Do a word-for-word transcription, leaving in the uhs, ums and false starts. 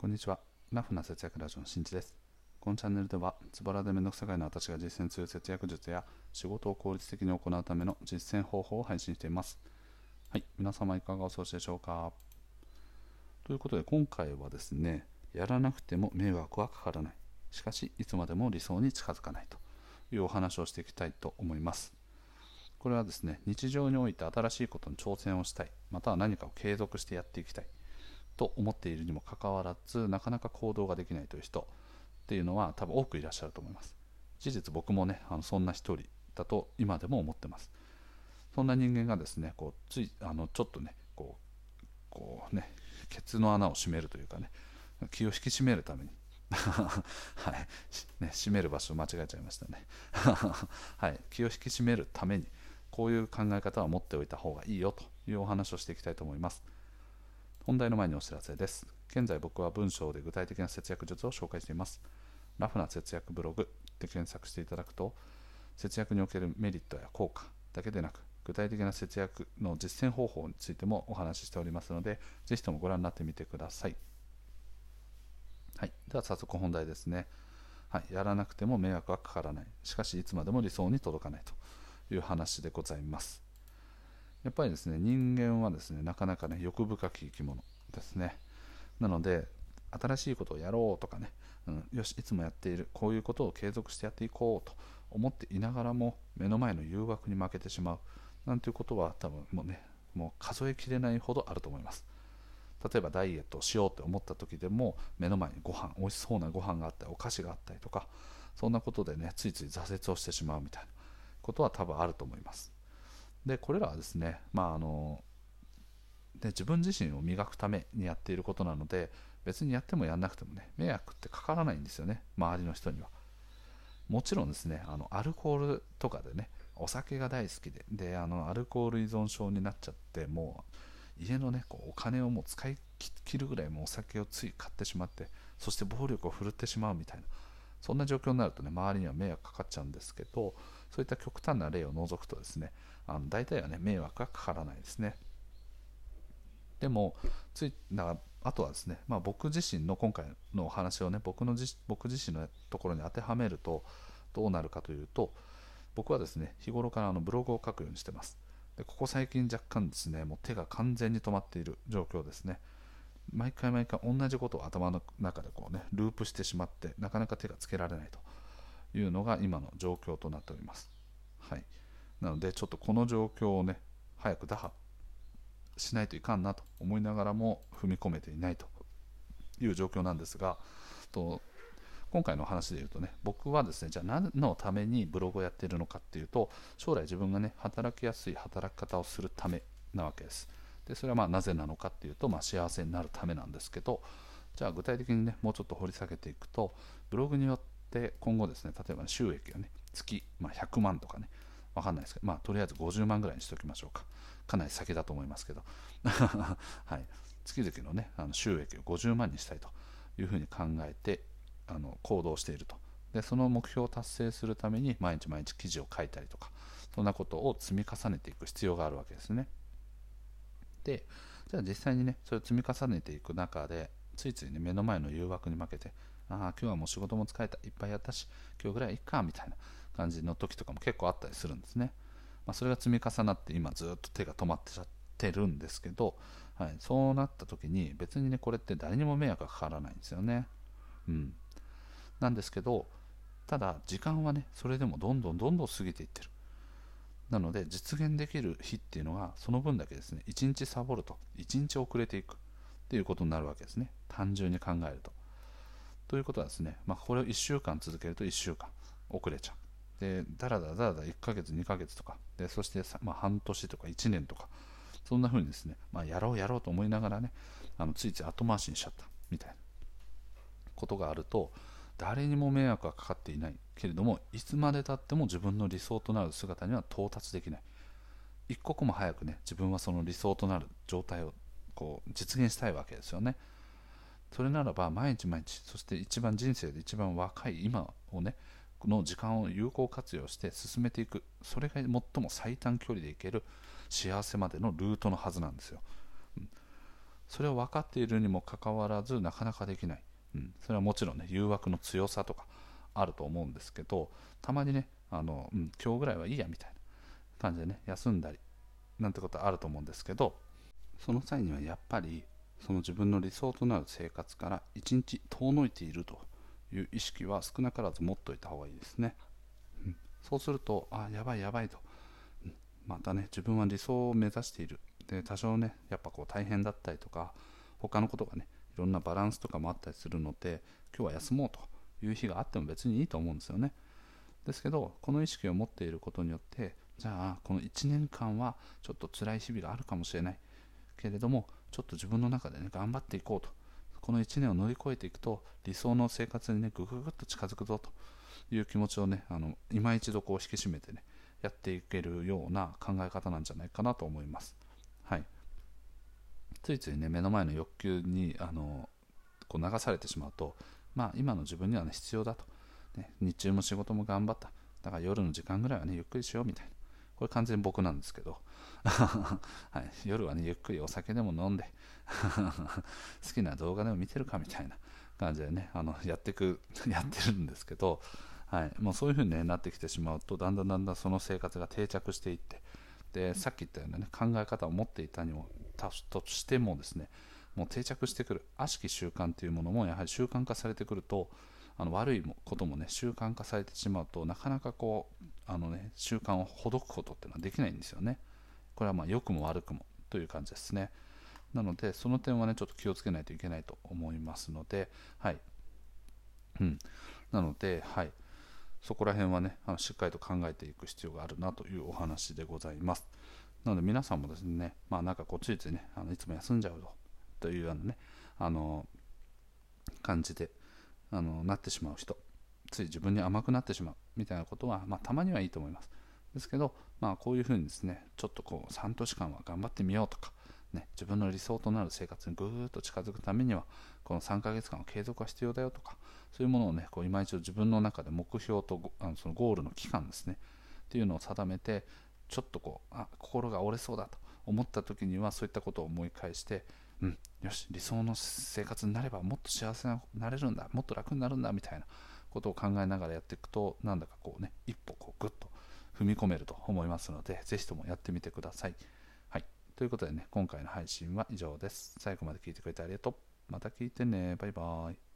こんにちは。ラフな節約ラジオのしんいちです。このチャンネルでは、ズボラでめんどくさがりの私が実践する節約術や、仕事を効率的に行うための実践方法を配信しています。はい、皆様いかがお過ごしでしょうか。ということで、今回はですね、やらなくても迷惑はかからない。しかし、いつまでも理想に近づかないというお話をしていきたいと思います。これはですね、日常において新しいことに挑戦をしたい、または何かを継続してやっていきたいと思っているにもかかわらず、なかなか行動ができないという人っていうのは多分多くいらっしゃると思います。事実僕もね、あのそんな一人だと今でも思ってます。そんな人間がですね、こうついあのちょっとねこう、こうね、ケツの穴を閉めるというかね、気を引き締めるために、はいね、閉める場所を間違えちゃいましたね。はい、気を引き締めるために、こういう考え方は持っておいた方がいいよというお話をしていきたいと思います。本題の前にお知らせです。現在僕は文章で具体的な節約術を紹介しています。ラフな節約ブログで検索していただくと、節約におけるメリットや効果だけでなく、具体的な節約の実践方法についてもお話ししておりますので、ぜひともご覧になってみてください。はい、では早速本題ですね。はい、やらなくても迷惑はかからない。しかしいつまでも理想に届かないという話でございます。やっぱりですね、人間はですね、なかなかね、欲深き生き物ですね。なので、新しいことをやろうとかね、うん、よし、いつもやっている、こういうことを継続してやっていこうと思っていながらも、目の前の誘惑に負けてしまう、なんていうことは多分もうね、もう数えきれないほどあると思います。例えばダイエットをしようと思った時でも、目の前にご飯、美味しそうなご飯があったり、お菓子があったりとか、そんなことでね、ついつい挫折をしてしまうみたいなことは多分あると思います。でこれらはですね、まああので自分自身を磨くためにやっていることなので、別にやってもやんなくてもね、迷惑ってかからないんですよね、周りの人には。もちろんですね、あのアルコールとかでね、お酒が大好きで、であのアルコール依存症になっちゃって、もう家のね、こうお金をもう使い切るぐらいもうお酒をつい買ってしまって、そして暴力を振るってしまうみたいな、そんな状況になるとね、周りには迷惑かかっちゃうんですけど、そういった極端な例を除くとですね、あの大体はね、迷惑がかからないですね。でもついなあとはですね、まあ、僕自身の今回のお話をね、僕のじ僕自身のところに当てはめるとどうなるかというと、僕はですね、日頃からあのブログを書くようにしてます。でここ最近若干ですね、もう手が完全に止まっている状況ですね。毎回毎回同じことを頭の中でこうね、ループしてしまって、なかなか手がつけられないというのが今の状況となっております。はい。なのでちょっとこの状況をね、早く打破しないといかんなと思いながらも踏み込めていないという状況なんですが、と今回の話で言うとね、僕はですね、じゃあ何のためにブログをやっているのかっていうと、将来自分がね、働きやすい働き方をするためなわけです。でそれはまあなぜなのかっていうと、まあ、幸せになるためなんですけど、じゃあ具体的にね、もうちょっと掘り下げていくと、ブログによってで今後ですね、例えば収益がね、月、まあ、ひゃくまんとかね、わかんないですけど、まあ、とりあえずごじゅうまんぐらいにしておきましょうか。かなり先だと思いますけど、はい、月々のね、あの収益をごじゅうまんにしたいというふうに考えてあの行動していると。で、その目標を達成するために毎日毎日記事を書いたりとか、そんなことを積み重ねていく必要があるわけですね。で、じゃあ実際にね、それを積み重ねていく中で、ついついね、目の前の誘惑に負けて、ああ今日はもう仕事も疲れた、いっぱいやったし今日ぐらいいっかみたいな感じの時とかも結構あったりするんですね。まあ、それが積み重なって今ずっと手が止まってちゃってるんですけど、はい、そうなった時に別にね、これって誰にも迷惑がかからないんですよね。うん、なんですけど、ただ時間はね、それでもどんどんどんどん過ぎていってる。なので実現できる日っていうのがその分だけですね、いちにちサボるといちにち遅れていくっていうことになるわけですね、単純に考えると。ということはですね、まあ、これをいっしゅうかん続けるといっしゅうかん遅れちゃう。で、だらだらだらだらいっかげつ、にかげつとか、でそして、まあ、半年とかいちねんとか、そんな風にですね、まあ、やろうやろうと思いながらね、あのついつい後回しにしちゃったみたいなことがあると、誰にも迷惑がかかっていないけれども、いつまでたっても自分の理想となる姿には到達できない。一刻も早くね、自分はその理想となる状態をこう実現したいわけですよね。それならば毎日毎日、そして一番人生で一番若い今をね、の時間を有効活用して進めていく、それが最も最短距離でいける幸せまでのルートのはずなんですよ。それを分かっているにもかかわらずなかなかできない、うん、それはもちろんね誘惑の強さとかあると思うんですけど、たまにねあの、うん、今日ぐらいはいいやみたいな感じでね休んだりなんてことあると思うんですけど、その際にはやっぱりその自分の理想となる生活から一日遠のいているという意識は少なからず持っておいた方がいいですね、うん、そうするとあやばいやばいと、うん、またね自分は理想を目指しているで多少ねやっぱこう大変だったりとか他のことがねいろんなバランスとかもあったりするので今日は休もうという日があっても別にいいと思うんですよね。ですけどこの意識を持っていることによってじゃあこのいちねんかんはちょっと辛い日々があるかもしれないけれどもちょっと自分の中でね頑張っていこうと、このいちねんを乗り越えていくと理想の生活にねぐぐぐっと近づくぞという気持ちをねあの今一度こう引き締めてねやっていけるような考え方なんじゃないかなと思います。はい、ついついね目の前の欲求にあのこう流されてしまうと、まあ、今の自分には、ね、必要だと、ね、日中も仕事も頑張っただから夜の時間ぐらいはねゆっくりしようみたいな、これ完全に僕なんですけど、はい、夜はねゆっくりお酒でも飲んで好きな動画でも見てるかみたいな感じでねあのやってくやってるんですけど、はい、もうそういう風に、ね、なってきてしまうとだんだんだんだんその生活が定着していってでさっき言ったような、ね、考え方を持っていたにもたとしてもですねもう定着してくる悪しき習慣というものもやはり習慣化されてくるとあの悪いこともね習慣化されてしまうとなかなかこうあの、ね、習慣をほどくことっていうのはできないんですよね。これはまあ良くも悪くもという感じですね。なのでその点はねちょっと気をつけないといけないと思いますので、はい、うん、なのではいそこら辺はねあのしっかりと考えていく必要があるなというお話でございます。なので皆さんもですねまあなんかこうついついねあのいつも休んじゃうぞというようなねあの感じであのなってしまう人、つい自分に甘くなってしまうみたいなことは、まあ、たまにはいいと思います。ですけど、まあ、こういうふうにですねちょっとこうさんねんかんは頑張ってみようとか、ね、自分の理想となる生活にぐーっと近づくためにはこのさんかげつかんは継続が必要だよとかそういうものをねこう今一度自分の中で目標とあのそのゴールの期間ですねっていうのを定めてちょっとこうあ心が折れそうだと思った時にはそういったことを思い返して、うん、よし理想の生活になればもっと幸せになれるんだもっと楽になるんだみたいなことを考えながらやっていくとなんだかこうね一歩こうグッと踏み込めると思いますのでぜひともやってみてください。ということでね、今回の配信は以上です。最後まで聞いてくれてありがとう。また聞いてね。バイバイ。